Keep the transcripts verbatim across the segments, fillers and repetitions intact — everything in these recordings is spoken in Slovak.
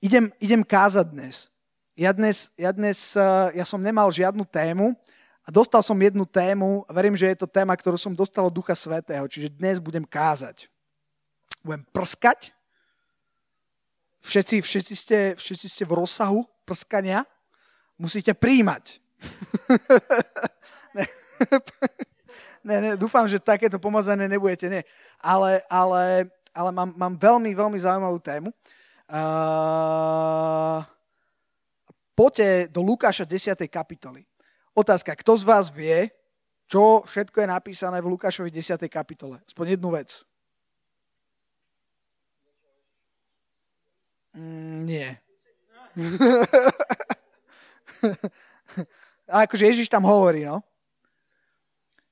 Idem, idem kázať dnes. Ja dnes, ja dnes, ja som nemal žiadnu tému a dostal som jednu tému a verím, že je to téma, ktorú som dostal od Ducha Svätého. Čiže dnes budem kázať. Budem prskať. Všetci, všetci, ste, všetci ste v rozsahu prskania. Musíte prijímať. ne, ne, ne, dúfam, že takéto pomazané nebudete. Nie. Ale, ale, ale mám, mám veľmi, veľmi zaujímavú tému. Uh, poďte do Lukáša desiatej kapitoly. Otázka, kto z vás vie, čo všetko je napísané v Lukášovi desiatej kapitole? Aspoň jednu vec. Mm, nie. Akože Ježiš tam hovorí, no.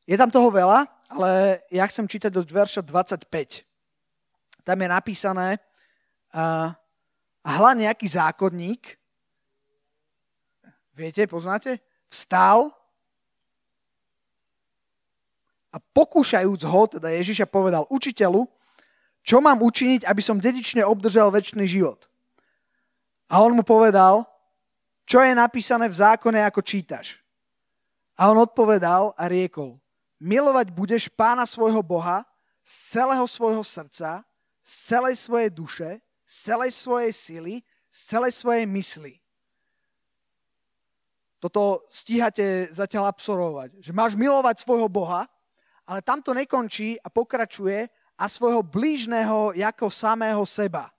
Je tam toho veľa, ale ja chcem čítať do verša dvadsaťpäť. Tam je napísané uh, a hľa nejaký zákonník, viete, poznáte, vstal a pokúšajúc ho, teda Ježiša, povedal učiteľu, čo mám učiniť, aby som dedične obdržal večný život. A on mu povedal, čo je napísané v zákone, ako čítaš. A on odpovedal a riekol, milovať budeš Pána svojho Boha z celého svojho srdca, z celej svojej duše, z celej svojej sily, z celej svojej mysli. Toto stíhate zatiaľ absorbovať. Že máš milovať svojho Boha, ale tam to nekončí a pokračuje a svojho blížneho ako samého seba.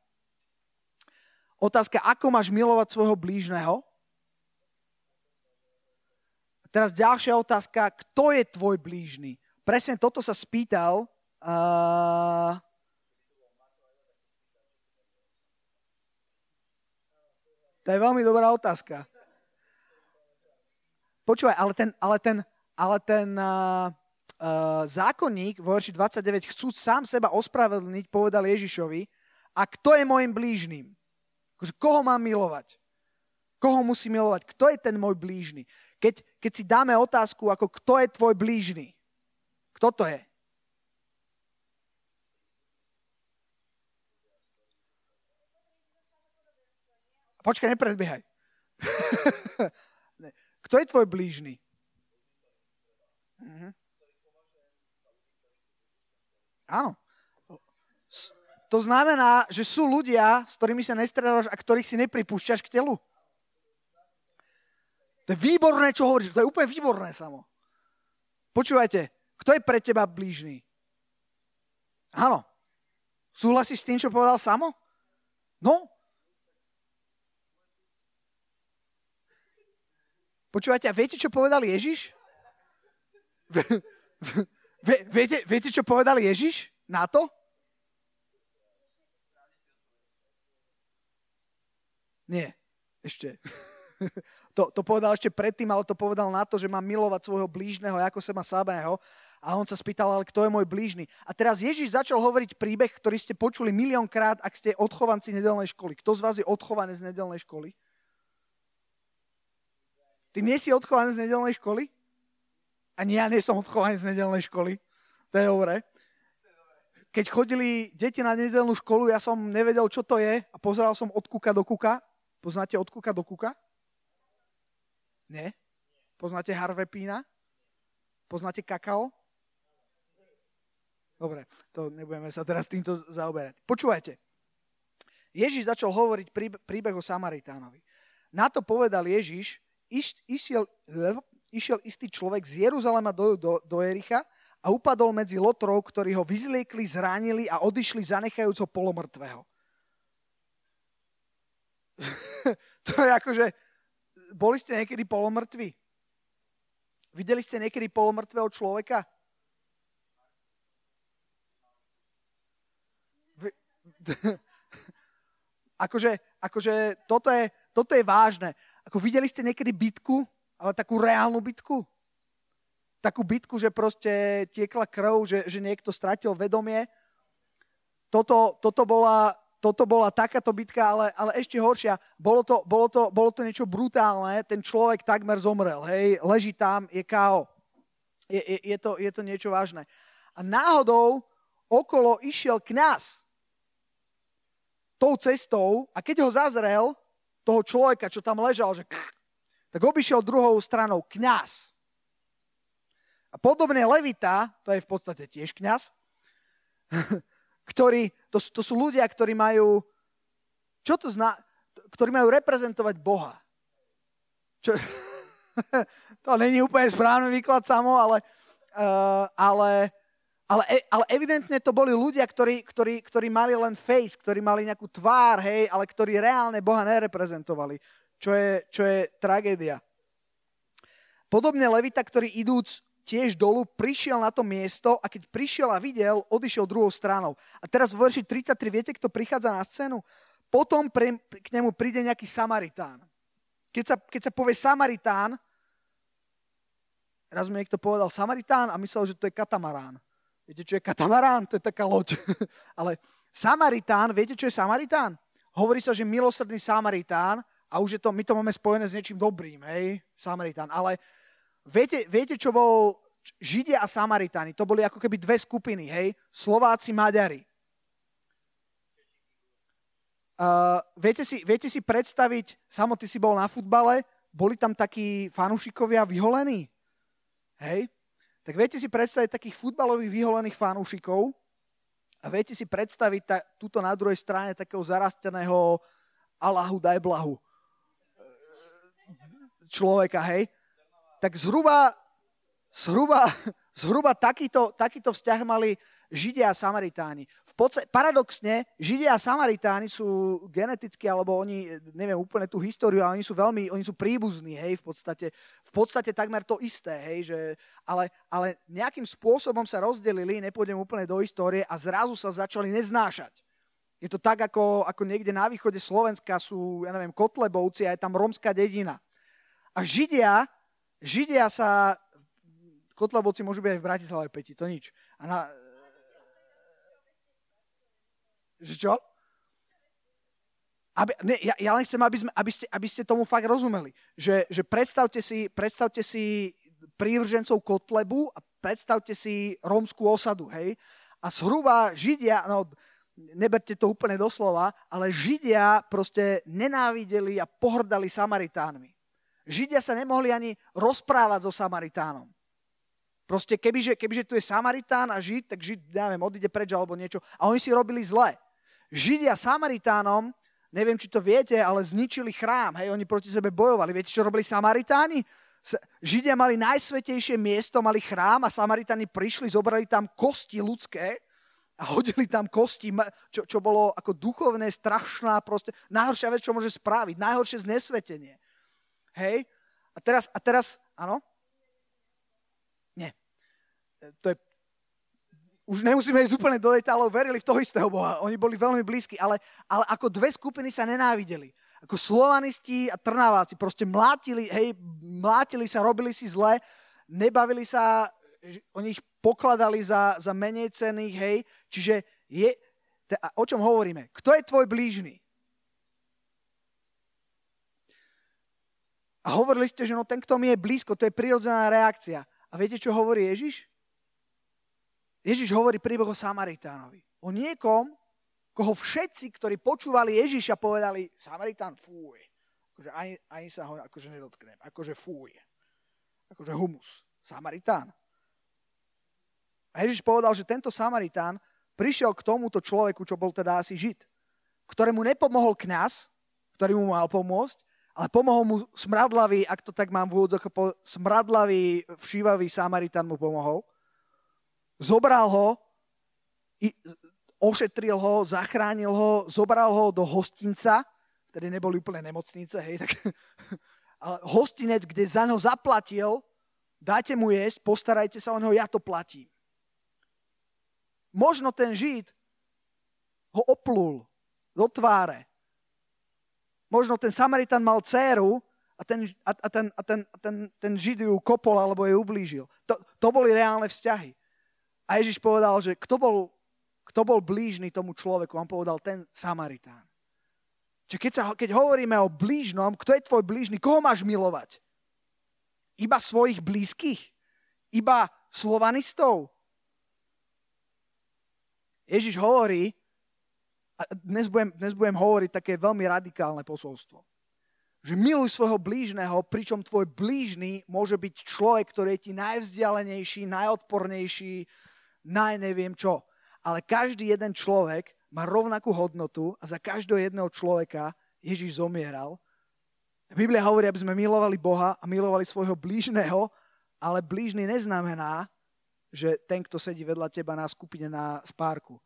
Otázka, ako máš milovať svojho blížneho? A teraz ďalšia otázka, kto je tvoj blížny? Presne toto sa spýtal... Uh... To je veľmi dobrá otázka. Počúvaj, ale ten, ale ten, ale ten uh, uh, zákonník vo verši dvadsaťdeväť, chcúc sám seba ospravedlniť, povedal Ježišovi, a kto je môjim blížnym? Koho mám milovať? Koho musím milovať? Kto je ten môj blížny? Keď, keď si dáme otázku, ako kto je tvoj blížny? Kto to je? Počkaj, nepredbiehaj. Kto je tvoj blížny? Mhm. Áno. To znamená, že sú ľudia, s ktorými sa nestredávaš a ktorých si nepripúšťaš k telu. To je výborné, čo hovoríš. To je úplne výborné samo. Počúvajte, kto je pre teba blížny? Áno. Súhlasíš s tým, čo povedal samo? No, počúvate, a viete, čo povedal Ježiš? Viete, viete, čo povedal Ježiš na to? Nie, ešte. To, to povedal ešte predtým, ale to povedal na to, že mám milovať svojho blížneho, ako seba samého. A on sa spýtal, ale kto je môj blížny? A teraz Ježiš začal hovoriť príbeh, ktorý ste počuli miliónkrát, ak ste odchovanci nedelnej školy. Kto z vás je odchovaný z nedelnej školy? Ty nie si odchovaný z nedelnej školy? Ani ja nie som odchovaný z nedelnej školy. To je dobré. Keď chodili deti na nedelnú školu, ja som nevedel, čo to je a pozeral som od kuka do kuka. Poznáte od kuka do kuka? Nie? Poznáte Harve Pína? Poznáte kakao? Dobre, to nebudeme sa teraz týmto zaoberať. Počúvajte. Ježiš začal hovoriť príbeh o Samaritánovi. Na to povedal Ježiš, Iš, išiel, išiel istý človek z Jeruzalema do, do, do Jericha a upadol medzi lotrov, ktorí ho vyzliekli, zranili a odišli, zanechajúc ho polomrtvého. To je akože, boli ste niekedy polomrtví? Videli ste niekedy polomrtvého človeka? Akože, akože toto je, toto je vážne. Ako videli ste niekedy bitku, ale takú reálnu bitku? Takú bitku, že proste tiekla krv, že, že niekto stratil vedomie. Toto, toto, bola, toto bola takáto bitka, ale, ale ešte horšia. Bolo to, bolo, to, bolo to niečo brutálne, ten človek takmer zomrel. Hej, leží tam, je ká ó. Je, je, je, to, je to niečo vážne. A náhodou okolo išiel kňaz. tou cestou a keď ho zazrel, toho človeka, čo tam ležal, že kr, tak obišiel druhou stranou kňaz. A podobne levita, to je v podstate tiež kňaz, ktorý, to, to sú ľudia, ktorí majú, čo to zna, ktorí majú reprezentovať Boha. Čo, to není úplne správny výklad samo, ale, uh, ale, ale, ale evidentne to boli ľudia, ktorí, ktorí, ktorí mali len face, ktorí mali nejakú tvár, hej, ale ktorí reálne Boha nereprezentovali, čo je, čo je tragédia. Podobne levita, ktorý idúc tiež dolu, prišiel na to miesto a keď prišiel a videl, odišiel druhou stranou. A teraz v verši tridsaťtri, viete, kto prichádza na scénu? Potom pre, k nemu príde nejaký Samaritán. Keď sa, keď sa povie Samaritán, raz mi niekto povedal Samaritán a myslel, že to je katamarán. Viete, čo je katamarán? To je taká loď. Ale Samaritán, viete, čo je Samaritán? Hovorí sa, že milosrdný Samaritán a už je to, my to máme spojené s niečím dobrým, hej, Samaritán, ale Viete, viete, čo bol Židia a Samaritáni? To boli ako keby dve skupiny, hej? Slováci, Maďari. Uh, viete, si, viete si predstaviť, Samo, ty si bol na futbale, boli tam takí fanúšikovia vyholení, hej? Tak viete si predstaviť takých futbalových vyholených fanúšikov a viete si predstaviť ta, túto na druhej strane takého zarasteného Allahu daj blahu človeka, hej? Tak zhruba, zhruba, zhruba takýto, takýto vzťah mali Židia a Samaritáni. V podse- paradoxne, Židia a Samaritáni sú geneticky, alebo oni, neviem úplne tú históriu, ale oni sú veľmi, oni sú príbuzní, hej, v podstate. V podstate takmer to isté, hej, že, ale, ale nejakým spôsobom sa rozdelili, nepôjdem úplne do histórie a zrazu sa začali neznášať. Je to tak, ako, ako niekde na východe Slovenska sú, ja neviem, Kotlebovci a je tam romská dedina. A Židia Židia sa, Kotlebovci môžu byť aj v Bratislave, Peti, to nič. A na, že čo? Aby, ne, ja, ja len chcem, aby, sme, aby, ste, aby ste tomu fakt rozumeli. Že, že predstavte si, predstavte si prívržencov Kotlebu a predstavte si rómskú osadu, hej? A zhruba Židia, no neberte to úplne doslova, ale Židia proste nenávideli a pohrdali Samaritánmi. Židia sa nemohli ani rozprávať so Samaritánom. Proste kebyže, kebyže tu je Samaritán a Žid, tak Žid, neviem, odíde preč alebo niečo. A oni si robili zle. Židia Samaritánom, neviem, či to viete, ale zničili chrám. Hej, oni proti sebe bojovali. Viete, čo robili Samaritáni? Židia mali najsvätejšie miesto, mali chrám a Samaritáni prišli, zobrali tam kosti ľudské a hodili tam kosti, čo, čo bolo ako duchovné, strašná, proste najhoršia vec, čo môže spraviť. Najhoršie znesvetenie. Hej, a teraz, a teraz, áno? Nie. To je, už nemusíme ísť úplne do detailov, verili v toho istého Boha. Oni boli veľmi blízki, ale, ale ako dve skupiny sa nenávideli. Ako Slovanisti a Trnaváci proste mlátili, hej, mlátili sa, robili si zle, nebavili sa, oni ich pokladali za, za menej cenných, hej. Čiže je, t- o čom hovoríme? Kto je tvoj blížny? A hovorili ste, že no ten, kto mi je blízko, to je prirodzená reakcia. A viete, čo hovorí Ježiš? Ježiš hovorí príbeh o Samaritánovi. O niekom, koho všetci, ktorí počúvali Ježiša, povedali Samaritán, fúj. Akože ani, ani sa ho akože nedotknem. Akože fúj. Akože humus. Samaritán. A Ježiš povedal, že tento Samaritán prišiel k tomuto človeku, čo bol teda asi Žid, ktorému nepomohol kňaz, ktorý mu mal pomôcť, ale pomohol mu smradlavý, ak to tak mám v úvodzoch, smradlavý, všívavý Samaritán mu pomohol. Zobral ho, ošetril ho, zachránil ho, zobral ho do hostinca, vtedy neboli úplne nemocnice, hej, tak, ale hostinec, kde za ňo zaplatil, dajte mu jesť, postarajte sa o ňo, ja to platím. Možno ten Žid ho oplul do tváre. Možno ten Samaritán mal dcéru a ten, a, a ten, a ten, a ten, ten Žid ju kopol alebo ju ublížil. To, to boli reálne vzťahy. A Ježiš povedal, že kto bol, kto bol blížny tomu človeku? On povedal ten Samaritán. Čiže keď, sa, keď hovoríme o blížnom, kto je tvoj blížny? Koho máš milovať? Iba svojich blízkych? Iba slovanistov? Ježiš hovorí, A dnes budem, dnes budem hovoriť také veľmi radikálne posolstvo. Že miluj svojho blížneho, pričom tvoj blížny môže byť človek, ktorý je ti najvzdialenejší, najodpornejší, naj neviem čo. Ale každý jeden človek má rovnakú hodnotu a za každého jedného človeka Ježíš zomieral. Biblia hovorí, aby sme milovali Boha a milovali svojho blížneho, ale blížny neznamená, že ten, kto sedí vedľa teba na skupine na spárku.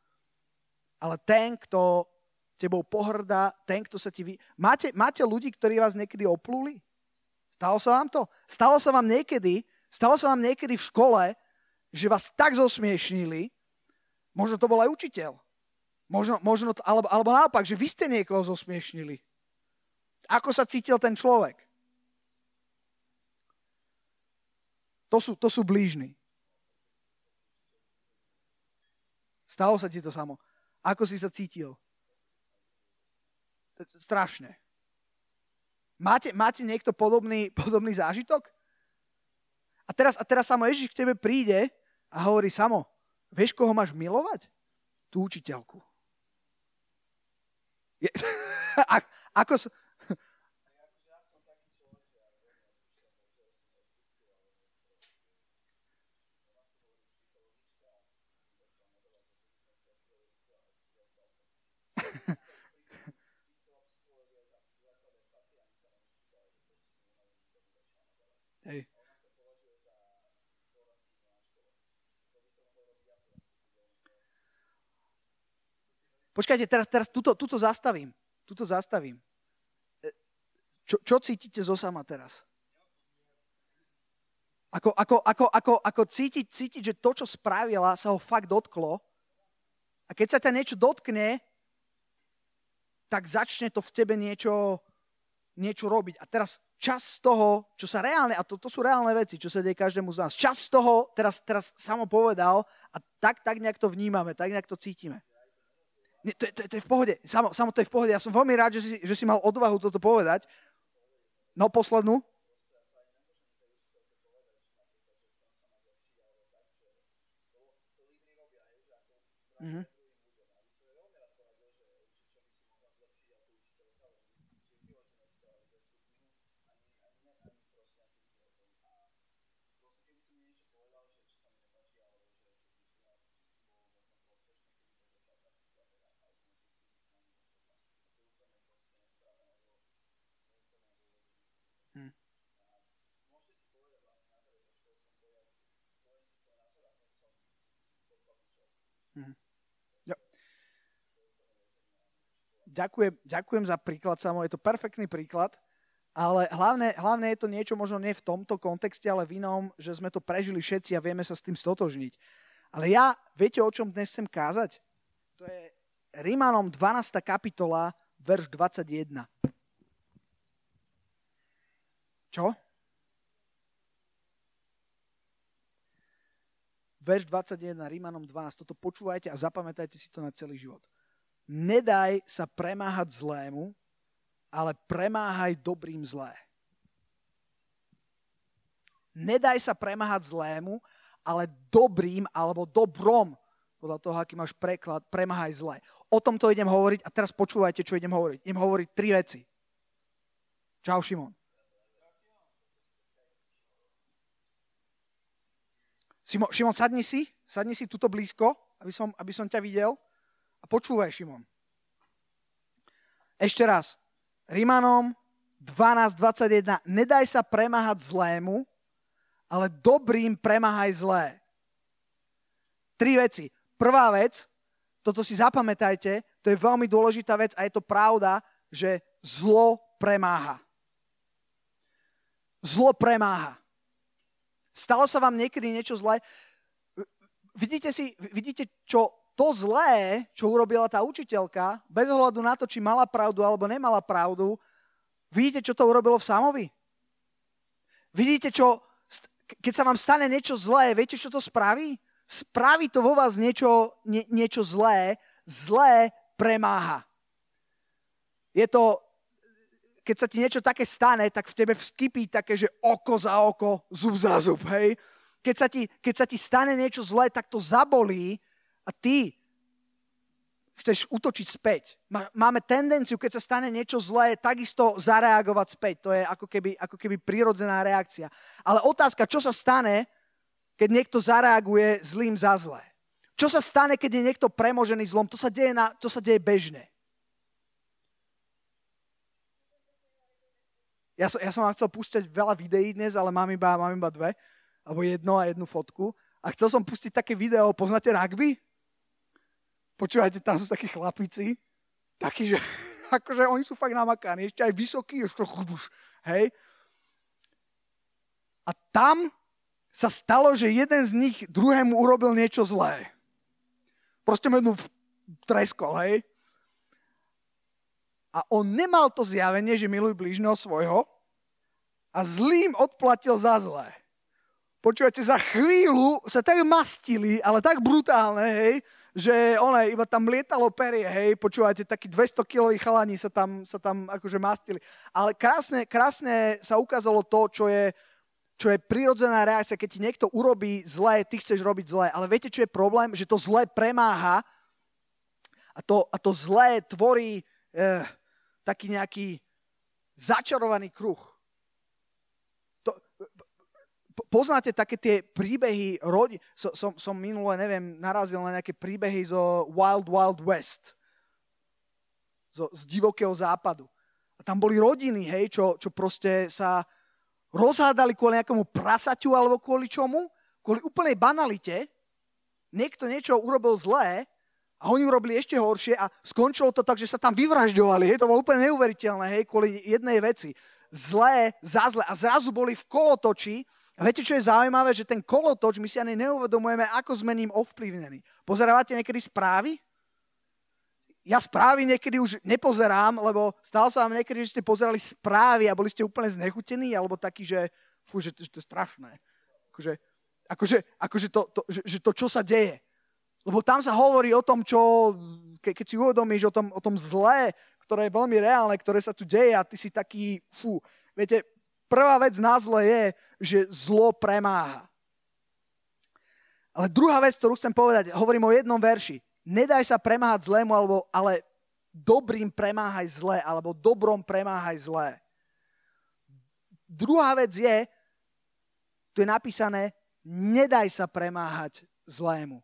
Ale ten, kto tebou pohrdá, ten, kto sa ti... Vy... Máte, máte ľudí, ktorí vás niekedy oplúli? Stalo sa vám to? Stalo sa vám niekedy, stalo sa vám niekedy v škole, že vás tak zosmiešnili, možno to bol aj učiteľ, možno, možno to, alebo, alebo naopak, že vy ste niekoho zosmiešnili. Ako sa cítil ten človek? To sú, to sú blížni. Stalo sa ti to samo. Ako si sa cítil? Strašne. Máte, máte niekto podobný, podobný zážitok? A teraz, a teraz samo Ježiš k tebe príde a hovorí samo, vieš, koho máš milovať? Tú učiteľku. Je, a, ako sa... Hej. Počkajte, teraz, teraz tuto, tuto zastavím. Tuto zastavím. Čo, čo cítite zo sama teraz? Ako, ako, ako, ako, ako cítiť, cítiť, že to, čo spravila, sa ho fakt dotklo. A keď sa ťa niečo dotkne, tak začne to v tebe niečo, niečo robiť. A teraz čas z toho, čo sa reálne, a to, to sú reálne veci, čo sa deje každému z nás, čas z toho teraz, teraz samo povedal a tak, tak nejak to vnímame, tak nejak to cítime. Nie, to, to, to je v pohode, samo, samo to je v pohode. Ja som veľmi rád, že si, že si mal odvahu toto povedať. No poslednú. Mhm. Ďakujem, ďakujem za príklad, Samo, je to perfektný príklad, ale hlavne, hlavne je to niečo možno nie v tomto kontexte, ale v inom, že sme to prežili všetci a vieme sa s tým stotožniť. Ale ja, viete, o čom dnes chcem kázať? To je Rimanom dvanásta kapitola, verš dvadsaťjeden. Čo? Verš dvadsaťjeden, Rimanom dvanásť. Toto počúvajte a zapamätajte si to na celý život. Nedaj sa premáhať zlému, ale premáhaj dobrým zlé. Nedaj sa premáhať zlému, ale dobrým alebo dobrom, podľa toho, aký máš preklad, premáhaj zlé. O tomto idem hovoriť a teraz počúvajte, čo idem hovoriť. Idem hovoriť tri veci. Čau, Šimon. Šimon, sadni si, sadni si tuto blízko, aby som, aby som ťa videl. A počúvaj, Šimon. Ešte raz. Rimanom dvanásť dvadsaťjeden. Nedaj sa premáhať zlému, ale dobrým premáhaj zlé. Tri veci. Prvá vec, toto si zapamätajte, to je veľmi dôležitá vec a je to pravda, že zlo premáha. Zlo premáha. Stalo sa vám niekedy niečo zlé? Vidíte si, vidíte, čo... To zlé, čo urobila tá učiteľka, bez ohľadu na to, či mala pravdu alebo nemala pravdu, vidíte, čo to urobilo v Samovi? Vidíte, čo, keď sa vám stane niečo zlé, viete, čo to spraví? Spraví to vo vás niečo, nie, niečo zlé, zlé premáha. Je to, keď sa ti niečo také stane, tak v tebe vskypí také, že oko za oko, zub za zub, hej? Keď sa ti, keď sa ti stane niečo zlé, tak to zabolí. A ty chceš útočiť späť. Máme tendenciu, keď sa stane niečo zlé, takisto zareagovať späť. To je ako keby, ako keby prirodzená reakcia. Ale otázka, čo sa stane, keď niekto zareaguje zlým za zlé? Čo sa stane, keď je niekto premožený zlom? To sa deje, na, to sa deje bežne. Ja som, ja som vám chcel púšťať veľa videí dnes, ale mám iba, mám iba dve, alebo jedno a jednu fotku. A chcel som pustiť také video, poznáte rugby? Počúvajte, tam sú takí chlapíci, takí, že akože oni sú fakt namakáni, ešte aj vysokí, ešte chuduš, hej. A tam sa stalo, že jeden z nich druhému urobil niečo zlé. Proste mu jednu treskol, hej. A on nemal to zjavenie, že miluj blížneho svojho a zlým odplatil za zlé. Počúvate, za chvíľu sa tak mastili, ale tak brutálne, hej, že ona iba tam lietalo perie, hej, počúvate, takí dvestokiloví chalani sa tam, sa tam akože mastili. Ale krásne, krásne sa ukázalo to, čo je, čo je prirodzená reakcia, keď ti niekto urobí zlé, ty chceš robiť zlé. Ale viete, čo je problém? Že to zlé premáha a to, a to zlé tvorí eh, taký nejaký začarovaný kruh. To, poznáte také tie príbehy rodín? Som, som, som minulé, neviem, narazil na nejaké príbehy zo Wild Wild West. Zo, z divokého západu. A tam boli rodiny, hej, čo, čo proste sa rozhádali kvôli nejakomu prasaťu alebo kvôli čomu. Kvôli úplnej banalite. Niekto niečo urobil zlé a oni urobili ešte horšie a skončilo to tak, že sa tam vyvražďovali. Hej. To bolo úplne neuveriteľné, hej, kvôli jednej veci. Zlé za zlé. A zrazu boli v kolotoči. A viete, čo je zaujímavé? Že ten kolotoč, my si ani neuvedomujeme, ako sme ním ovplyvnení. Pozerávate niekedy správy? Ja správy niekedy už nepozerám, lebo stalo sa vám niekedy, že ste pozerali správy a boli ste úplne znechutení, alebo takí, že, fú, že, že to je strašné. Akože, akože, akože to, to, že, že to, čo sa deje. Lebo tam sa hovorí o tom, čo, ke, keď si uvedomíš o tom, o tom zlé, ktoré je veľmi reálne, ktoré sa tu deje a ty si taký, fú, viete, prvá vec na zle je, že zlo premáha. Ale druhá vec, ktorú chcem povedať, hovorím o jednom verši. Nedaj sa premáhať zlému, alebo, ale dobrým premáhaj zlé, alebo dobrom premáhaj zlé. Druhá vec je, tu je napísané, nedaj sa premáhať zlému.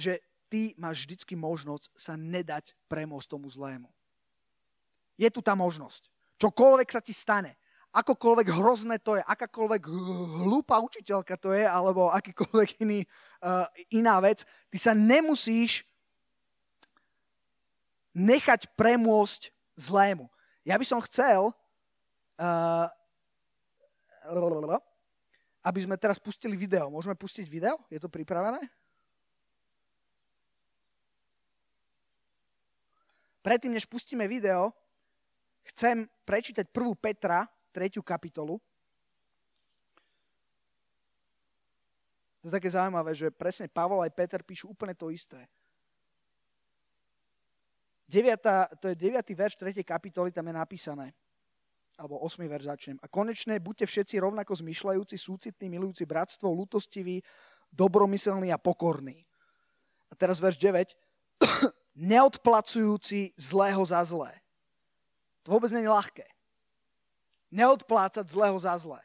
Že ty máš vždycky možnosť sa nedať premôcť tomu zlému. Je tu tá možnosť. Čokoľvek sa ti stane, akokoľvek hrozné to je, akákoľvek hlúpa učiteľka to je, alebo akýkoľvek iný, uh, iná vec, ty sa nemusíš nechať premôcť zlému. Ja by som chcel, uh, aby sme teraz pustili video. Môžeme pustiť video? Je to pripravené? Predtým, než pustíme video, chcem prečítať prvú Petra, tretiu kapitolu. To je také zaujímavé, že presne Pavol aj Peter píšu úplne to isté. deviaty, to je deviaty verš tretej kapitoly, tam je napísané. Alebo ôsmy verš začnem. A konečne, buďte všetci rovnako zmyšľajúci, súcitní, milujúci bratstvo, ľútostiví, dobromyselní a pokorní. A teraz verš deviaty. Neodplacujúci zlého za zlé. To vôbec nie je ľahké. Neodplácať zlého za zlé.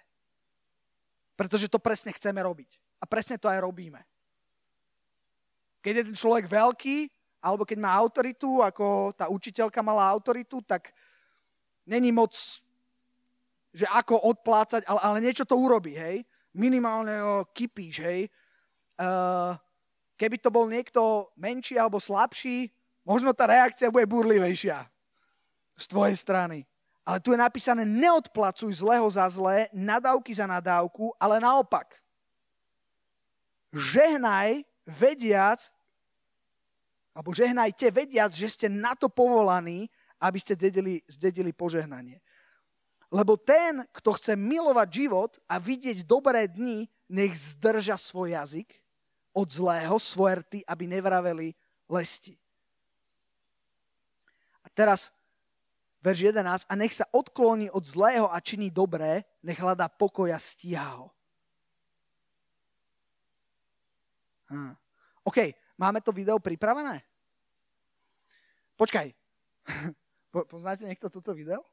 Pretože to presne chceme robiť. A presne to aj robíme. Keď je ten človek veľký, alebo keď má autoritu, ako tá učiteľka mala autoritu, tak není moc, že ako odplácať, ale, ale niečo to urobí, hej. Minimálne kypíš, hej. Uh, keby to bol niekto menší alebo slabší, možno tá reakcia bude burlivejšia z tvojej strany. Ale tu je napísané, neodplacuj zlého za zlé, nadávky za nadávku, ale naopak. Žehnaj vediac, alebo žehnajte vediac, že ste na to povolaní, aby ste dedili, zdedili požehnanie. Lebo ten, kto chce milovať život a vidieť dobré dni, nech zdrža svoj jazyk od zlého, svoje rty, aby nevraveli lesti. A teraz verš jedenásty. A nech sa odkloní od zlého a činí dobré, nech hľadá pokoja, stíha ho. Hm. OK, máme to video pripravené? Počkaj. Po, poznáte niekto toto video?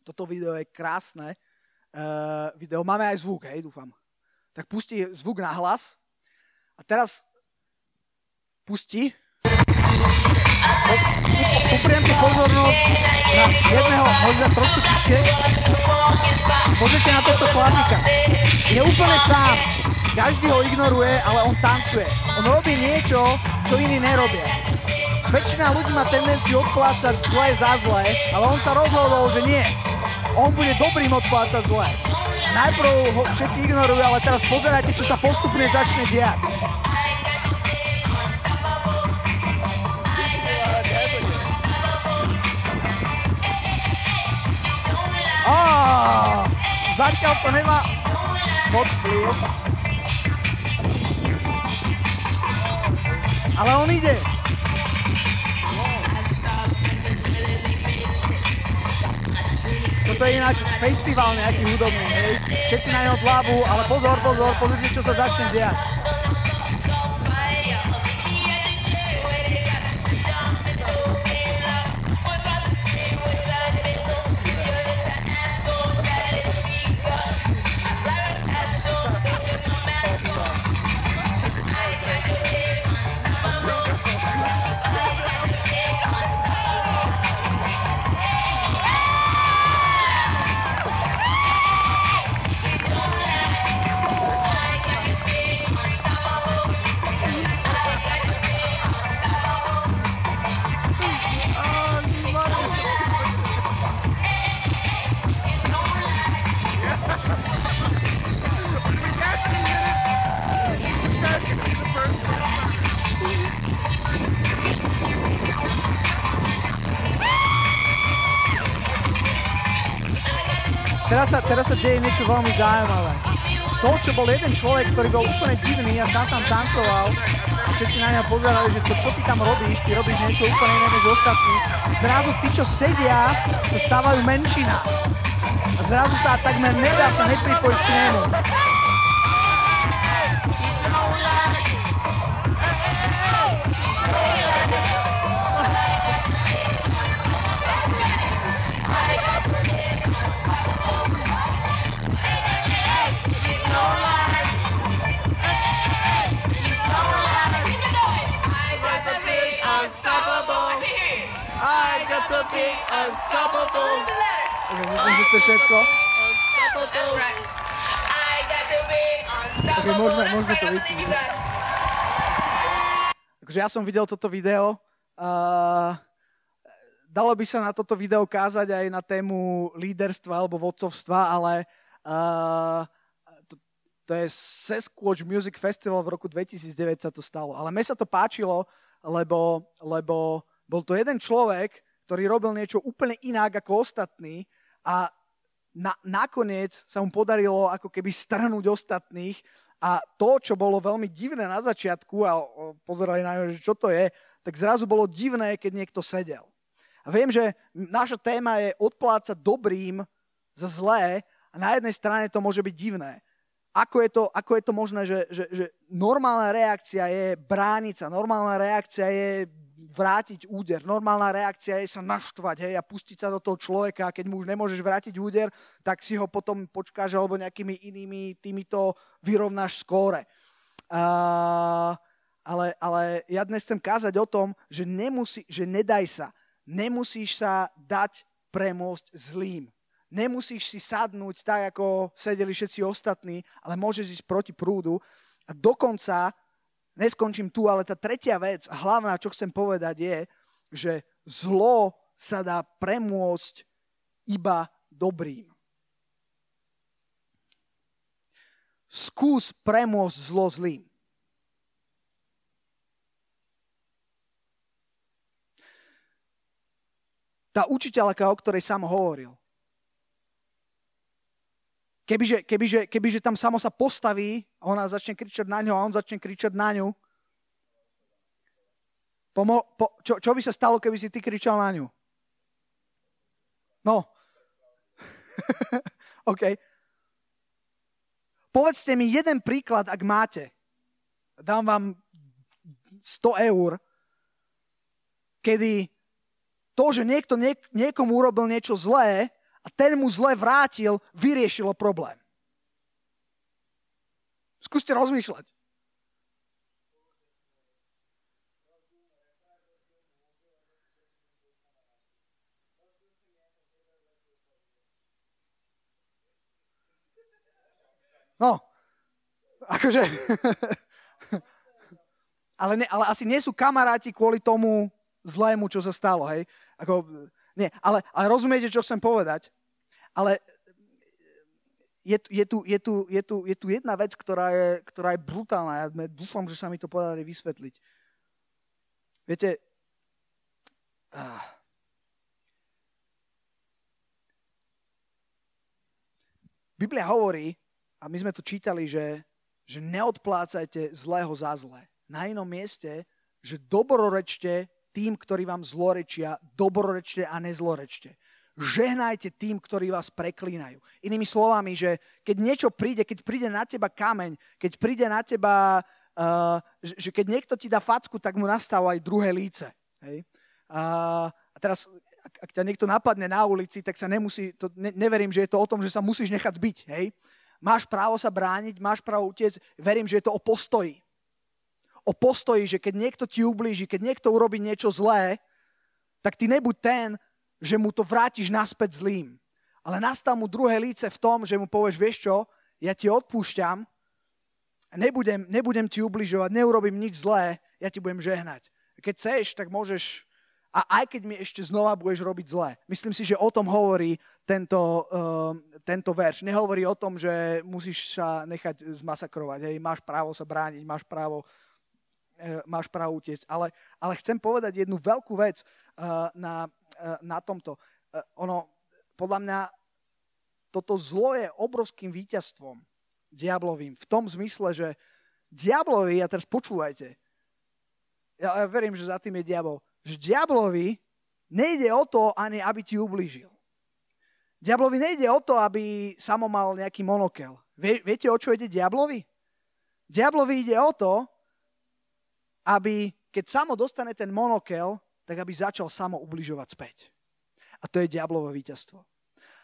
Toto video je krásne. Uh, video. Máme aj zvuk, hej, dúfam. Tak pusti zvuk na hlas. A teraz pusti. Upriem tú pozornosť na jedného, možno trošku tišie. Pozrite na tohto chlapíka. Je úplne sám. Každý ho ignoruje, ale on tancuje. On robí niečo, čo iní nerobia. Väčšina ľudí má tendenciu odplácať zlé za zlé, ale on sa rozhodol, že nie. On bude dobrým odplácať zlé. Najprv ho všetci ignorujú, ale teraz pozerajte, čo sa postupne začne diať. Oh, zatiaľ to nemá moc vplyv. Ale on ide. Toto je inak festival nejaký hudobný. Hej. Všetci na jeho hlavu, ale pozor, pozor, pozrite, čo sa začne diať. Teraz sa, teraz sa deje niečo veľmi zaujímavé. To, čo bol jeden človek, ktorý bol úplne divný a sám tam tancoval, a všetci na neho pozerali, že to, čo ty tam robíš, ty robíš niečo úplne iné než ostatní. Zrazu tí, čo sedia, sa stávajú menšina. A zrazu sa takmer nedá sa nepripojiť k nemu. To všetko. Okay, môžeme, môžeme to vidieť. Takže ja som videl toto video. Uh, dalo by sa na toto video kázať aj na tému líderstva alebo vodcovstva, ale uh, to, to je Sasquatch Music Festival v roku dvetisícdeväť sa to stalo. Ale mne sa to páčilo, lebo, lebo bol to jeden človek, ktorý robil niečo úplne inak ako ostatní a Na, nakoniec sa mu podarilo ako keby strhnúť ostatných a to, čo bolo veľmi divné na začiatku a pozerali na ňo, že čo to je, tak zrazu bolo divné, keď niekto sedel. A viem, že naša téma je odplácať dobrým za zlé a na jednej strane to môže byť divné. Ako je to, ako je to možné, že, že, že normálna reakcia je brániť sa, normálna reakcia je vrátiť úder. Normálna reakcia je sa naštvať, hej, a pustiť sa do toho človeka. Keď mu už nemôžeš vrátiť úder, tak si ho potom počkáš alebo nejakými inými týmito vyrovnáš skóre. Uh, ale, ale ja dnes chcem kázať o tom, že, nemusí, že nedaj sa. Nemusíš sa dať premôcť zlým. Nemusíš si sadnúť tak, ako sedeli všetci ostatní, ale môžeš ísť proti prúdu. A dokonca neskončím tu, ale tá tretia vec a hlavná, čo chcem povedať je, že zlo sa dá premôcť iba dobrým. Skús premôcť zlo zlým. Tá učiteľka, o ktorej sám hovoril, Kebyže, kebyže, kebyže tam samo sa postaví a ona začne kričať na ňo a on začne kričať na ňu, pomo- po- čo, čo by sa stalo, keby si ty kričal na ňu? No. OK. Povedzte mi jeden príklad, ak máte. Dám vám sto eur, kedy to, že niekto niek- niekomu urobil niečo zlé a ten mu zlé vrátil, vyriešilo problém. Skúste rozmýšľať. No, akože... ale, ne, ale asi nie sú kamaráti kvôli tomu zlému, čo sa stalo, hej? Ako, nie, ale, ale rozumiete, čo chcem povedať? Ale je, je, tu, je, tu, je, tu, je tu jedna vec, ktorá je, ktorá je brutálna. Ja dúfam, že sa mi to podarí vysvetliť. Viete... Biblia hovorí, a my sme tu čítali, že, že neodplácajte zlého za zlé. Na inom mieste, že dobrorečte tým, ktorí vám zlorečia, dobrorečte a nezlorečte. Žehnajte tým, ktorí vás preklínajú. Inými slovami, že keď niečo príde, keď príde na teba kameň, keď príde na teba, uh, že, že keď niekto ti dá facku, tak mu nastáva aj druhé líce. Hej? Uh, a teraz... Ak, ak ťa niekto napadne na ulici, tak sa nemusí, to ne, neverím, že je to o tom, že sa musíš nechať zbiť, hej. Máš právo sa brániť, máš právo utiecť, verím, že je to o postoji. O postoji, že keď niekto ti ublíži, keď niekto urobí niečo zlé, tak ty nebuď ten, že mu to vrátiš naspäť zlým. Ale nastá mu druhé líce v tom, že mu povieš, vieš čo, ja ti odpúšťam, nebudem, nebudem ti ubližovať, neurobím nič zlé, ja ti budem žehnať. Keď chceš, tak môžeš... A aj keď mi ešte znova budeš robiť zlé. Myslím si, že o tom hovorí tento, uh, tento verš. Nehovorí o tom, že musíš sa nechať zmasakrovať. Hej. Máš právo sa brániť, máš právo, uh, máš právo utiecť. Ale, ale chcem povedať jednu veľkú vec uh, na, uh, na tomto. Uh, ono, podľa mňa toto zlo je obrovským víťazstvom diablovým. V tom zmysle, že diablovi, a teraz počúvajte, ja, ja verím, že za tým je diabol, že diablovi nejde o to ani, aby ti ublížil. Diablovi nejde o to, aby samo mal nejaký monokel. Vie, viete, o čo ide diablovi? Diablovi ide o to, aby keď samo dostane ten monokel, tak aby začal samo ubližovať späť. A to je diablovo víťazstvo.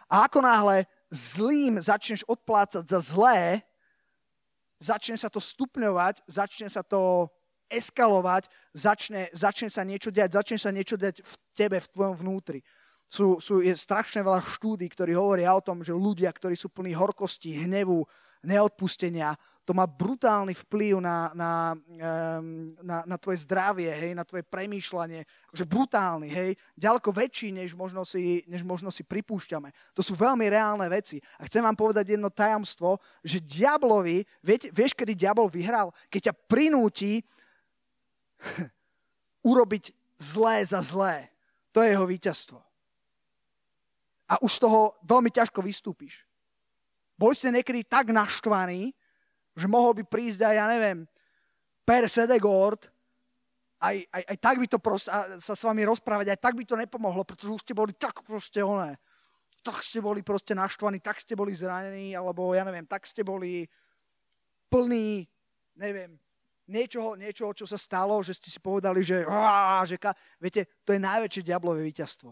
A ako náhle zlým začneš odplácať za zlé, začne sa to stupňovať, začne sa to... eskalovať, začne, začne sa niečo diať, začne sa niečo diať v tebe, v tvojom vnútri. Sú, sú, je strašne veľa štúdí, ktorí hovoria o tom, že ľudia, ktorí sú plní horkosti, hnevu, neodpustenia, to má brutálny vplyv na, na, na, na tvoje zdravie, hej, na tvoje premýšľanie. Akože brutálny, hej, ďaleko väčší, než možno si, než možno si pripúšťame. To sú veľmi reálne veci. A chcem vám povedať jedno tajomstvo, že diablovi, viete, vieš, kedy diabol vyhral? Keď ťa prinúti urobiť zlé za zlé. To je jeho víťazstvo. A už z toho veľmi ťažko vystúpiš. Boli ste niekedy tak naštvaní, že mohol by prísť aj, ja neviem, Per Sedegord, aj, aj, aj tak by to pros- sa s vami rozprávať, aj tak by to nepomohlo, pretože už ste boli tak proste oné. Tak ste boli proste naštvaní, tak ste boli zranení, alebo ja neviem, tak ste boli plní, neviem, Niečoho, niečoho, čo sa stalo, že ste si povedali, že, že ka... viete, to je najväčšie diablové víťazstvo.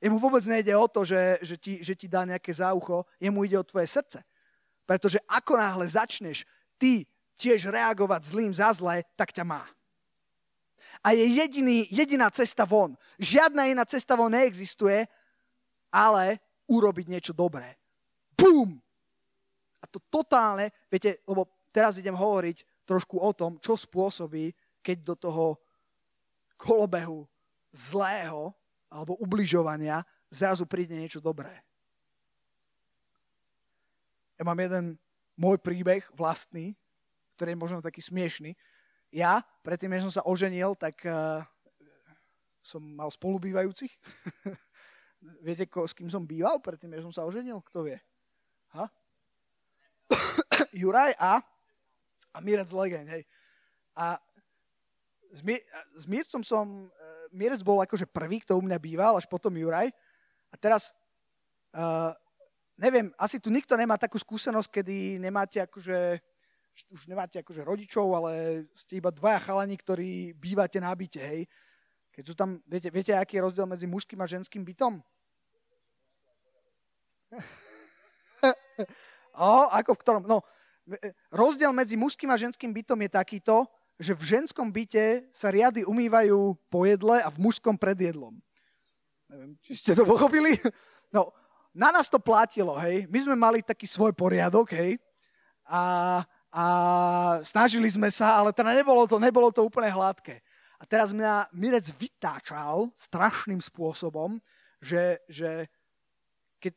Jemu vôbec nejde o to, že, že, ti, že ti dá nejaké záucho, jemu ide o tvoje srdce. Pretože ako náhle začneš ty tiež reagovať zlým za zlé, tak ťa má. A je jediný, jediná cesta von. Žiadna iná cesta von neexistuje, ale urobiť niečo dobré. Bum! A to totálne, viete, lebo teraz idem hovoriť trošku o tom, čo spôsobí, keď do toho kolobehu zlého alebo ubližovania zrazu príde niečo dobré. Ja mám jeden môj príbeh vlastný, ktorý je možno taký smiešný. Ja, predtým, než som sa oženil, tak uh, som mal spolubývajúcich. Viete, ko, s kým som býval predtým, než som sa oženil? Kto vie? Ha? Juraj a A Mírec Legen, hej. A s, Mír, s Mírcom som... Mírec bol akože prvý, kto u mňa býval, až potom Juraj. A teraz, uh, neviem, asi tu nikto nemá takú skúsenosť, kedy nemáte akože... už nemáte akože rodičov, ale ste iba dvaja chalani, ktorí bývate na byte, hej. Keď sú tam, viete, viete, aký je rozdiel medzi mužským a ženským bytom? O, ako v ktorom? No, rozdiel medzi mužským a ženským bytom je takýto, že v ženskom byte sa riady umývajú po jedle a v mužskom pred jedlom. Neviem, či ste to pochopili? No, na nás to platilo, hej. My sme mali taký svoj poriadok, hej. A, a snažili sme sa, ale teda nebolo to, nebolo to úplne hladké. A teraz mňa Mírec vytáčal strašným spôsobom, že, že keď,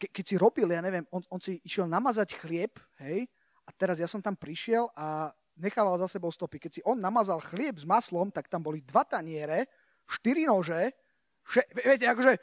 ke, keď si robil, ja neviem, on, on si išiel namazať chlieb, hej, a teraz ja som tam prišiel a nechával za sebou stopy. Keď si on namazal chlieb s maslom, tak tam boli dva taniere, štyri nože, še, viete, akože,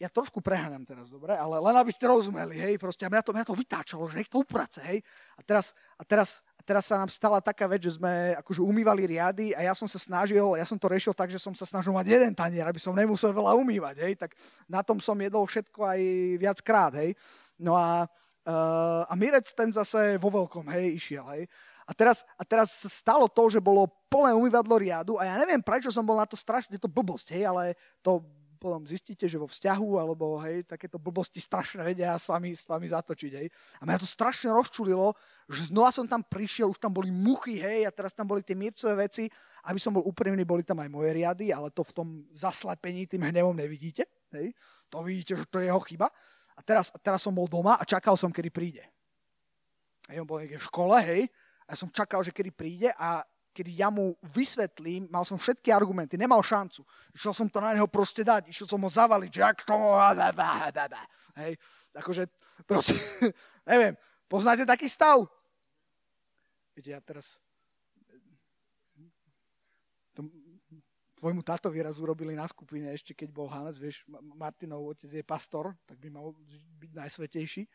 ja trošku preháňam teraz, dobre, ale len aby ste rozumeli, hej, proste, a mňa to, mňa to vytáčalo, že nech to uprace, hej, a teraz, a teraz, A teraz sa nám stala taká vec, že sme akože umývali riady a ja som sa snažil, ja som to riešil tak, že som sa snažil mať jeden tanier, aby som nemusel veľa umývať, hej, tak na tom som jedol všetko aj viackrát, hej. No a, uh, a Mírec ten zase vo veľkom, hej, išiel, hej. A teraz, a teraz sa stalo to, že bolo plné umývadlo riadu a ja neviem, prečo som bol na to strašne, je to blbosť, hej, ale to potom zistíte, že vo vzťahu, alebo hej, takéto blbosti strašne vedia s vami, s vami zatočiť, hej. A mňa to strašne rozčulilo, že znova som tam prišiel, už tam boli muchy, hej, a teraz tam boli tie mírcové veci. Aby som bol úprimný, boli tam aj moje riady, ale to v tom zaslepení tým hnevom nevidíte, hej. To vidíte, že to je jeho chyba. A teraz, a teraz som bol doma a čakal som, kedy príde. Hej, on bol niekde v škole, hej, a ja som čakal, že kedy príde a kedy ja mu vysvetlím, mal som všetky argumenty, nemal šancu. Išiel som to na neho proste dať, išiel som ho zavaliť, že ak to... Hej, akože, proste, neviem, poznáte taký stav? Viete, ja teraz... Tvojmu tátovi raz urobili na skupine, ešte keď bol Hanec, vieš, Martinov otec je pastor, tak by mal byť najsvetejší.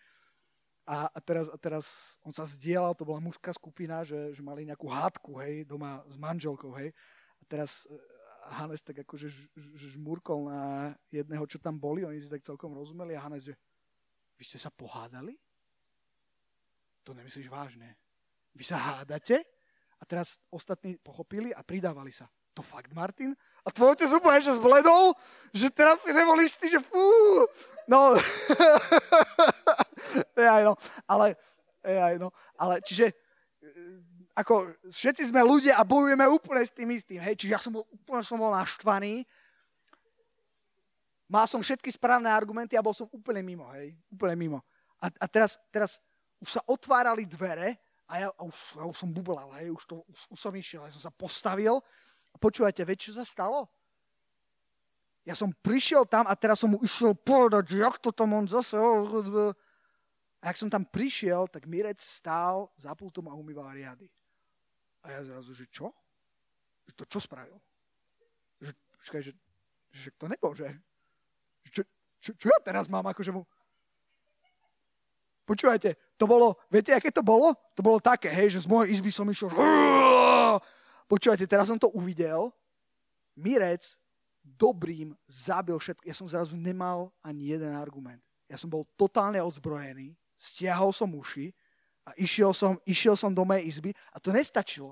A teraz, a teraz on sa zdieľal, to bola mužská skupina, že, že mali nejakú hádku, hej, doma s manželkou, hej. A teraz Hanec tak akože ž, ž, žmúrkol na jedného, čo tam boli, oni si tak celkom rozumeli a Hanec, že vy ste sa pohádali? To nemyslíš vážne. Vy sa hádate? A teraz ostatní pochopili a pridávali sa. To fakt, Martin? A tvoj otec úplne, že zbledol? Že teraz si revolistý, že fú! No... Aj no, ale, aj no, ale čiže ako všetci sme ľudia a bojujeme úplne s tým istým, hej, čiže ja som bol úplne som bol naštvaný, mal som všetky správne argumenty a bol som úplne mimo, hej, úplne mimo. A, a teraz, teraz už sa otvárali dvere a ja, a už, ja už som bublal, hej, už, to, už, už som išiel, ja som sa postavil a počúvajte, viete, čo sa stalo? Ja som prišiel tam a teraz som mu išiel povedať, že jak to tam on zase... A ak som tam prišiel, tak Mírec stál za pultom a umýval riady. A ja zrazu, že čo? Že to čo spravil? Že, počkaj, že, že to nebože. Čo, čo, čo ja teraz mám, akože mu... Počúvajte, to bolo, viete, aké to bolo? To bolo také, hej, že z mojej izby som išiel... Počúvajte, teraz som to uvidel. Mírec dobrým zabil všetko. Ja som zrazu nemal ani jeden argument. Ja som bol totálne odzbrojený. Stiahol som uši a išiel som, išiel som do mojej izby a to nestačilo.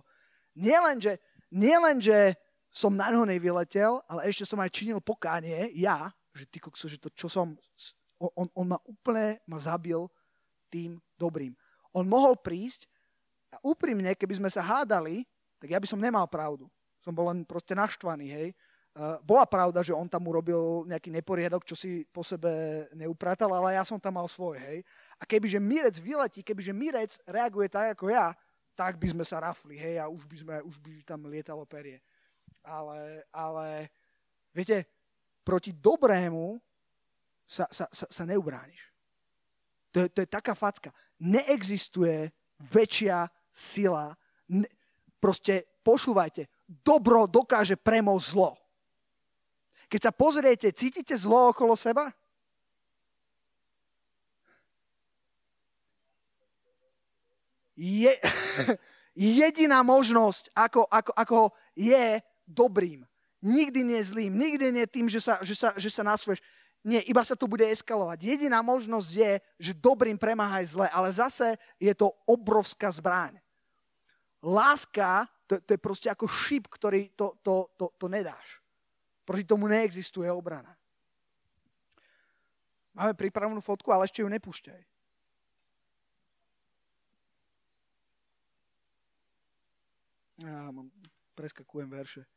Nielenže nielen, že som na ňo nevyletel, ale ešte som aj činil pokánie, ja, že ty kokso, že to, čo som, on, on ma úplne ma zabil tým dobrým. On mohol prísť a úprimne, keby sme sa hádali, tak ja by som nemal pravdu. Som bol len proste naštvaný, hej. Bola pravda, že on tam urobil nejaký neporiadok, čo si po sebe neupratal, ale ja som tam mal svoj, hej. A kebyže Mírec vyletí, kebyže Mírec reaguje tak ako ja, tak by sme sa rafli, hej, a už by, sme, už by tam lietalo perie. Ale, ale, viete, proti dobrému sa, sa, sa, sa neubrániš. To je, to je taká facka. Neexistuje väčšia sila. Ne, proste, počúvajte, dobro dokáže premôcť zlo. Keď sa pozriete, cítite zlo okolo seba? Je, jediná možnosť, ako, ako, ako je dobrým. Nikdy nie zlým, nikdy nie tým, že sa, že sa, že sa nasuješ. Nie, iba sa to bude eskalovať. Jediná možnosť je, že dobrým premáhaj zle, ale zase je to obrovská zbraň. Láska, to, to je proste ako šíp, ktorý to, to, to, to nedáš. Proti tomu neexistuje obrana. Máme prípravnú fotku, ale ešte ju nepúšťaj. Ja mám, preskakujem verše.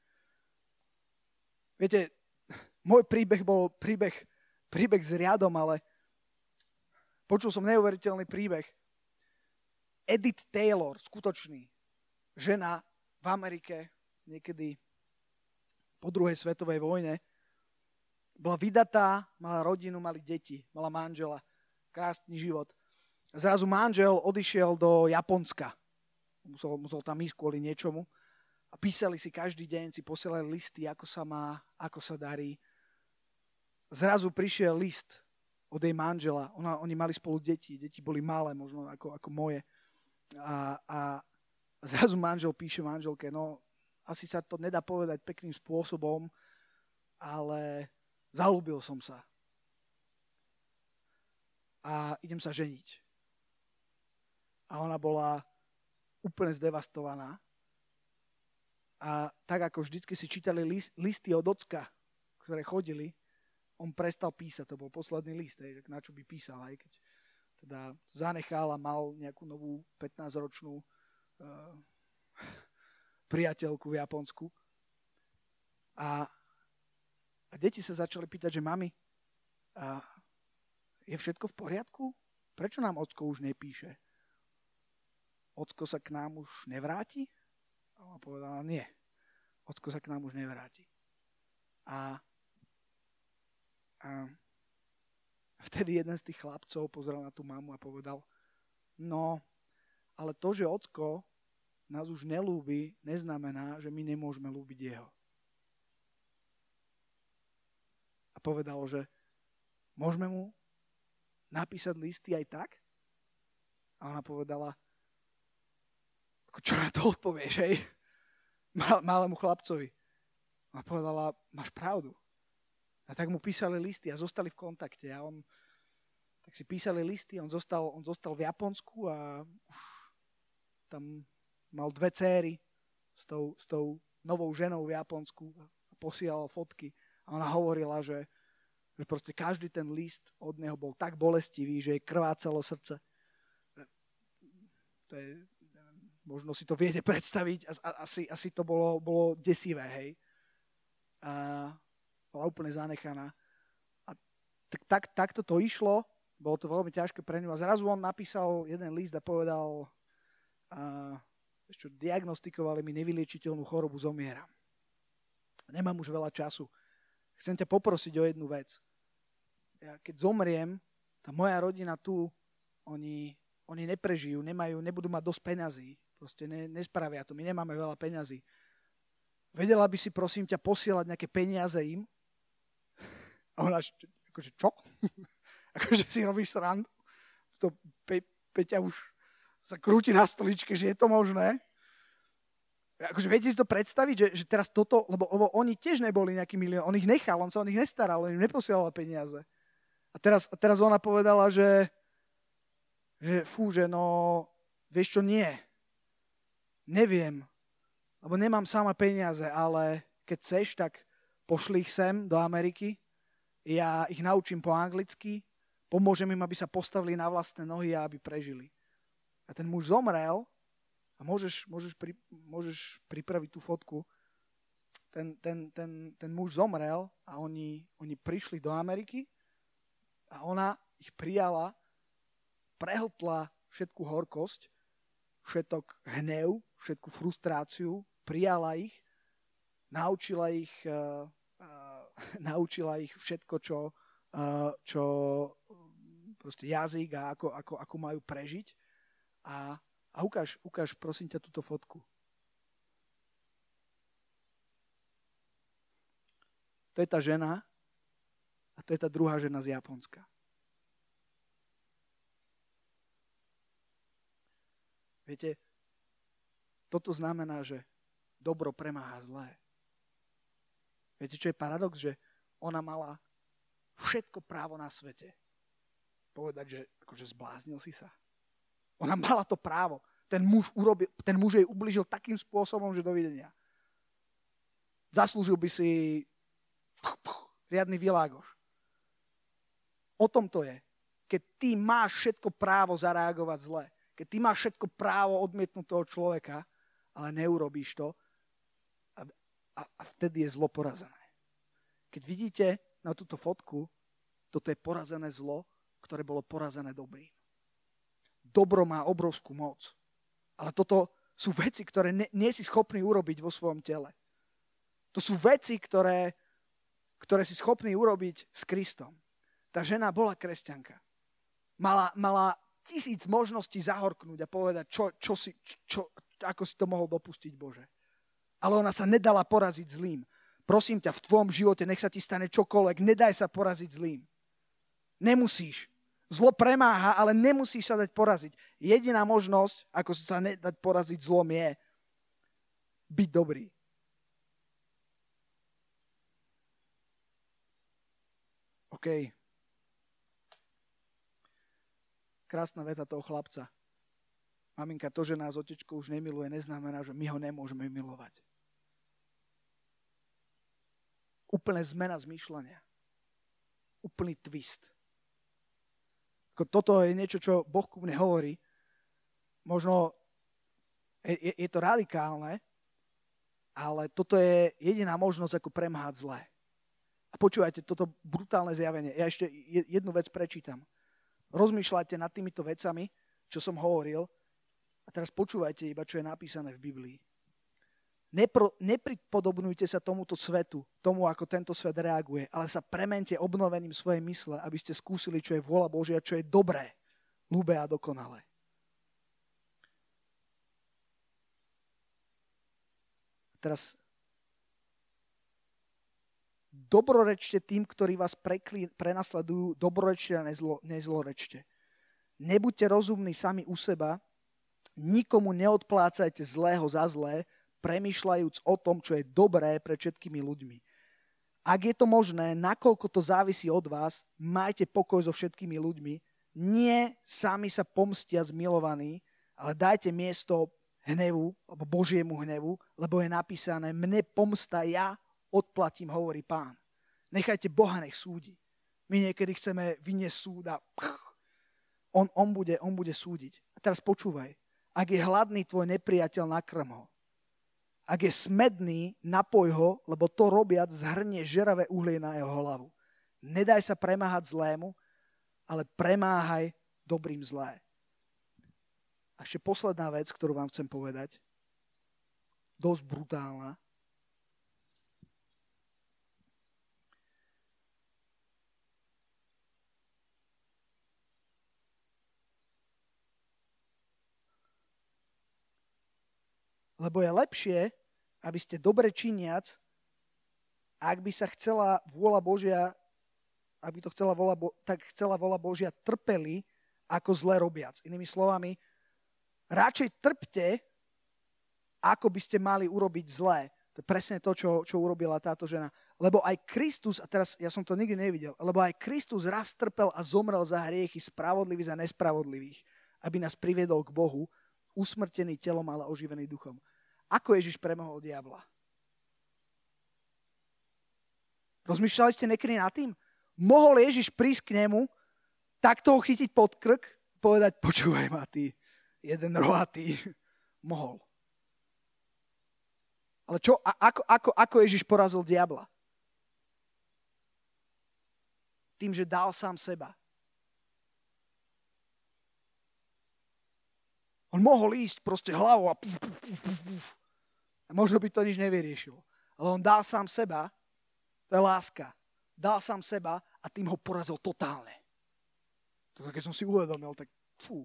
Viete, môj príbeh bol príbeh, príbeh s riadom, ale počul som neuveriteľný príbeh. Edith Taylor, skutočný, žena v Amerike, niekedy po druhej svetovej vojne, bola vydatá, mala rodinu, mali deti, mala manžela, krásny život. Zrazu manžel odišiel do Japonska. Musel, musel tam ísť kvôli niečomu. A písali si každý deň, si posielali listy, ako sa má, ako sa darí. Zrazu prišiel list od jej manžela. Ona, oni mali spolu deti, deti boli malé, možno ako, ako moje. A, a zrazu manžel píše manželke, no asi sa to nedá povedať pekným spôsobom, ale zalúbil som sa a idem sa ženiť. A ona bola úplne zdevastovaná a tak ako vždycky si čítali list, listy od ocka, ktoré chodili, on prestal písať, to bol posledný list, hej, na čo by písal, aj keď teda zanechal a mal nejakú novú pätnásťročnú uh, priateľku v Japonsku. A A deti sa začali pýtať, že mami, a je všetko v poriadku? Prečo nám ocko už nepíše? Ocko sa k nám už nevráti? A ona povedala, nie. Ocko sa k nám už nevráti. A, a vtedy jeden z tých chlapcov pozrel na tú mamu a povedal, no, ale to, že ocko nás už nelúbi, neznamená, že my nemôžeme lúbiť jeho. A povedal, že môžeme mu napísať listy aj tak? A ona povedala, čo na to odpovieš, hej? Mal, malému chlapcovi. A povedala, máš pravdu. A tak mu písali listy a zostali v kontakte. A on, tak si písali listy, on zostal, on zostal v Japonsku a už tam mal dve céry s tou, s tou novou ženou v Japonsku a posielal fotky. A ona hovorila, že, že proste každý ten list od neho bol tak bolestivý, že jej krvácalo srdce. To je, možno si to viete predstaviť. Asi, asi to bolo, bolo desivé, hej. A bola úplne zanechaná. A tak, tak, takto to išlo. Bolo to veľmi ťažké pre ňu. A zrazu on napísal jeden list a povedal, a, ešte diagnostikovali mi nevyliečiteľnú chorobu, zomieram. Nemám už veľa času. Chcem ťa poprosiť o jednu vec. Ja keď zomriem, tá moja rodina tu, oni, oni neprežijú, nemajú, nebudú mať dosť peňazí. Proste ne, nespravia to. My nemáme veľa peňazí. Vedela by si, prosím ťa, posielať nejaké peniaze im? A ona, akože čo? Akože si robíš srandu? To Pe, Peťa už sa krúti na stoličke, že je to možné? Akože viete si to predstaviť, že, že teraz toto, lebo, lebo oni tiež neboli nejaký milión, on ich nechal, on sa o nich nestaral, on im neposielal peniaze. A teraz, a teraz ona povedala, že, že fú, že no, vieš čo, nie. Neviem, lebo nemám sama peniaze, ale keď chceš, tak pošli ich sem do Ameriky, ja ich naučím po anglicky, pomôžem im, aby sa postavili na vlastné nohy a aby prežili. A ten muž zomrel. A môžeš, môžeš, pri, môžeš pripraviť tú fotku. Ten, ten, ten, ten muž zomrel a oni, oni prišli do Ameriky a ona ich prijala, prehltla všetku horkosť, všetok hnev, všetku frustráciu, prijala ich, naučila ich, uh, uh, naučila ich všetko, čo, uh, čo proste jazyk a ako, ako, ako majú prežiť. A A ukáž, ukáž, prosím ťa, túto fotku. To je tá žena a to je tá druhá žena z Japonska. Viete, toto znamená, že dobro premáha zlé. Viete, čo je paradox? Že ona mala všetko právo na svete. Povedať, že akože zbláznil si sa. Ona mala to právo. ten muž, urobil, ten muž jej ublížil takým spôsobom, že dovidenia. Zaslúžil by si puch, puch, riadny világoš. O tom to je. Keď ty máš všetko právo zareagovať zle, keď ty máš všetko právo odmietnúť toho človeka, ale neurobíš to, a, a, a vtedy je zlo porazené. Keď vidíte na túto fotku, toto je porazené zlo, ktoré bolo porazené dobrým. Dobro má obrovskú moc. Ale toto sú veci, ktoré ne, nie si schopný urobiť vo svojom tele. To sú veci, ktoré, ktoré si schopný urobiť s Kristom. Tá žena bola kresťanka. Mala, mala tisíc možností zahorknúť a povedať, čo, čo si, čo, ako si to mohol dopustiť, Bože. Ale ona sa nedala poraziť zlým. Prosím ťa, v tvojom živote nech sa ti stane čokoľvek, nedaj sa poraziť zlým. Nemusíš. Zlo premáha, ale nemusíš sa dať poraziť. Jediná možnosť, ako sa nedať poraziť zlom, je byť dobrý. OK. Krásna veta toho chlapca. Maminka, to, že nás otečko už nemiluje, neznamená, že my ho nemôžeme milovať. Úplne zmena zmýšľania. Úplný twist. Toto je niečo, čo Boh ku mne hovorí. Možno je, je to radikálne, ale toto je jediná možnosť, ako premáhať zlé. A počúvajte, toto brutálne zjavenie. Ja ešte jednu vec prečítam. Rozmýšľajte nad týmito vecami, čo som hovoril. A teraz počúvajte iba, čo je napísané v Biblii. Nepro, nepripodobňujte sa tomuto svetu, tomu, ako tento svet reaguje, ale sa premente obnovením svojej mysle, aby ste skúsili, čo je vôľa Božia, čo je dobré, ľúbe a dokonalé. A teraz dobrorečte tým, ktorí vás preklí, prenasledujú, dobrorečte a nezlo, nezlorečte. Nebuďte rozumní sami u seba, nikomu neodplácajte zlého za zlé, premýšľajúc o tom, čo je dobré pre všetkými ľuďmi. Ak je to možné, nakoľko to závisí od vás, majte pokoj so všetkými ľuďmi, nie sami sa pomstiac milovaní, ale dajte miesto hnevu, alebo Božiemu hnevu, lebo je napísané, mne pomsta ja, odplatím, hovorí Pán. Nechajte Boha, nech súdi. My niekedy chceme vyniesť súd a on, on, bude, on bude súdiť. A teraz počúvaj. Ak je hladný tvoj nepriateľ, nakrm ho. Ak je smedný, napoj ho, lebo to robiac zhrnie žeravé uhlie na jeho hlavu. Nedaj sa premáhať zlému, ale premáhaj dobrým zlé. A ešte posledná vec, ktorú vám chcem povedať, dosť brutálna. Lebo je lepšie, aby ste dobre činiac, ak by sa chcela vôľa Božia, ak by to chcela vôľa, tak chcela vôľa Božia trpeli, ako zle robiac. Inými slovami, radšej trpte, ako by ste mali urobiť zlé. To je presne to, čo, čo urobila táto žena. Lebo aj Kristus, a teraz ja som to nikdy nevidel, lebo aj Kristus raz trpel a zomrel za hriechy, spravodlivý za nespravodlivých, aby nás priviedol k Bohu, usmrtený telom, ale oživený duchom. Ako Ježiš premohol diabla? Rozmýšľali ste niekedy nad tým? Mohol Ježiš prísť k nemu, takto ho chytiť pod krk, povedať, počúvaj ma ty, jeden rohatý. Mohol. Ale čo, a ako, ako, ako Ježiš porazil diabla? Tým, že dal sám seba. On mohol ísť proste hlavou a, puf, puf, puf, puf, puf. A možno by to nič nevyriešilo. Ale on dal sám seba, to je láska, dal sám seba a tým ho porazil totálne. To, keď som si uvedomil, tak fú,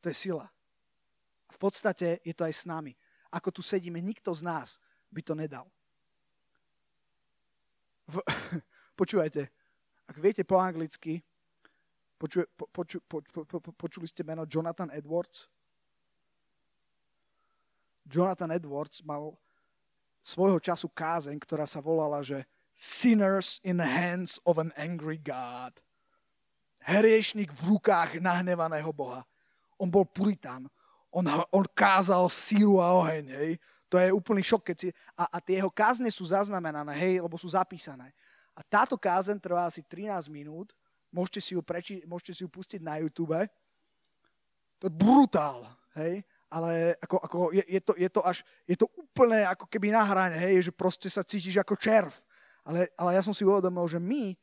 to je sila. A v podstate je to aj s nami. Ako tu sedíme, nikto z nás by to nedal. V, počúvajte, ak viete po anglicky, Poču, poču, poču, po, po, počuli ste meno Jonathan Edwards? Jonathan Edwards mal svojho času kázeň, ktorá sa volala, že Sinners in the hands of an angry God. Hriešnik v rukách nahnevaného Boha. on bol puritán. On, on kázal síru a oheň, hej. To je úplný šok, keď si... A, a tie jeho kázne sú zaznamenané, hej, lebo sú zapísané. A táto kázeň trvá asi trinásť minút. Môžete si ju, preči, môžete si ju pustiť na YouTube. To je brutál, hej. Ale ako, ako je, je, to, je to až... Je to úplne ako keby na hrane, hej, že proste sa cítiš ako červ. Ale, ale ja som si uvedomil, že my,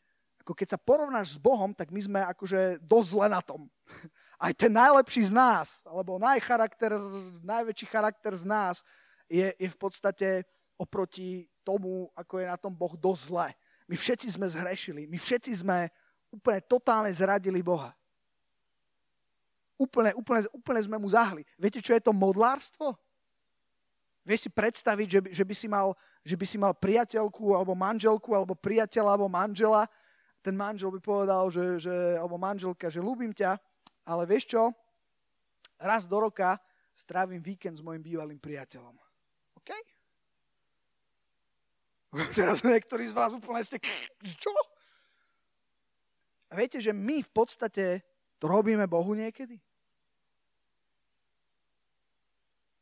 ako keď sa porovnáš s Bohom, tak my sme akože dosť zle na tom. Aj ten najlepší z nás, alebo najcharakter, najväčší charakter z nás je, je v podstate oproti tomu, ako je na tom Boh, dosť zle. My všetci sme zhrešili. My všetci sme úplne totálne zradili Boha. Úplne, úplne, úplne sme mu zahli. Viete, čo je to modlárstvo? Vieš si predstaviť, že by, že by si mal, že by si mal priateľku, alebo manželku, alebo priateľa, alebo manžela. Ten manžel by povedal, že, že, alebo manželka, že ľúbim ťa. Ale vieš čo? Raz do roka strávim víkend s mojim bývalým priateľom. OK? Teraz niektorí z vás úplne ste... Čo? A viete, že my v podstate to robíme Bohu niekedy?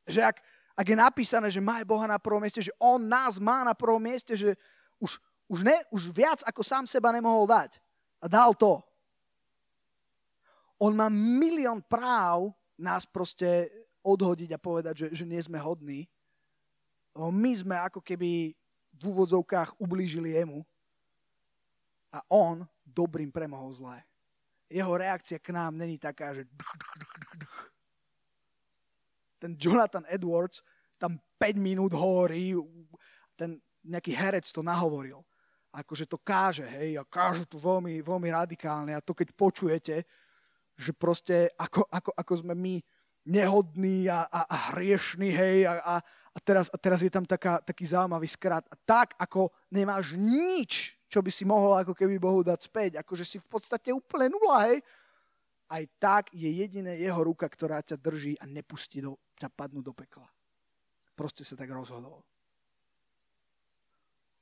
Že ak, ak je napísané, že má Boha na prvom mieste, že On nás má na prvom mieste, že už, už, ne, už viac ako sám seba nemohol dať. A dal to. On má milión práv nás proste odhodiť a povedať, že, že nie sme hodní. My sme ako keby v úvodzovkách ublížili jemu a on dobrým premohol zlé. Jeho reakcia k nám není taká, že... Ten Jonathan Edwards tam päť minút hovorí, ten nejaký herec to nahovoril. Akože to káže, hej, a káže to veľmi, veľmi radikálne a to keď počujete... že proste ako, ako, ako sme my nehodní a, a, a hriešní, hej, a, a, teraz, a teraz je tam taká, taký zaujímavý skrat. A tak, ako nemáš nič, čo by si mohol ako keby Bohu dať späť, akože si v podstate úplne nula, hej, aj tak je jediné jeho ruka, ktorá ťa drží a nepustí do, ťa padnú do pekla. Proste sa tak rozhodol.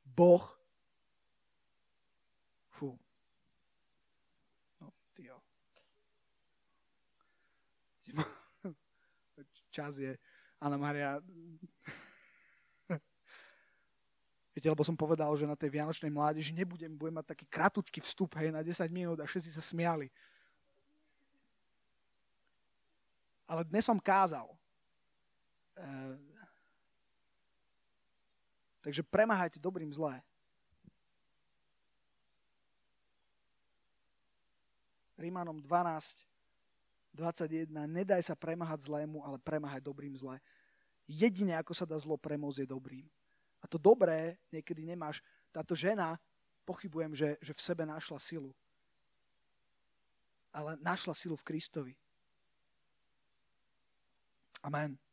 Boh. Fú. No, tyjo. Čas je, Anna Maria. Viete, lebo som povedal, že na tej Vianočnej mládeži nebudem, budem mať taký kratučký vstup, hej, na desať minút a všetci sa smiali. Ale dnes som kázal. Uh, takže premáhajte dobrým zlé. Rimanom dvanásť dvadsaťjeden. Nedaj sa premáhať zlému, ale premáhaj dobrým zlé. Jediné, ako sa dá zlo premôcť, je dobrým. A to dobré niekedy nemáš. Táto žena, pochybujem, že, že v sebe našla silu. Ale našla silu v Kristovi. Amen.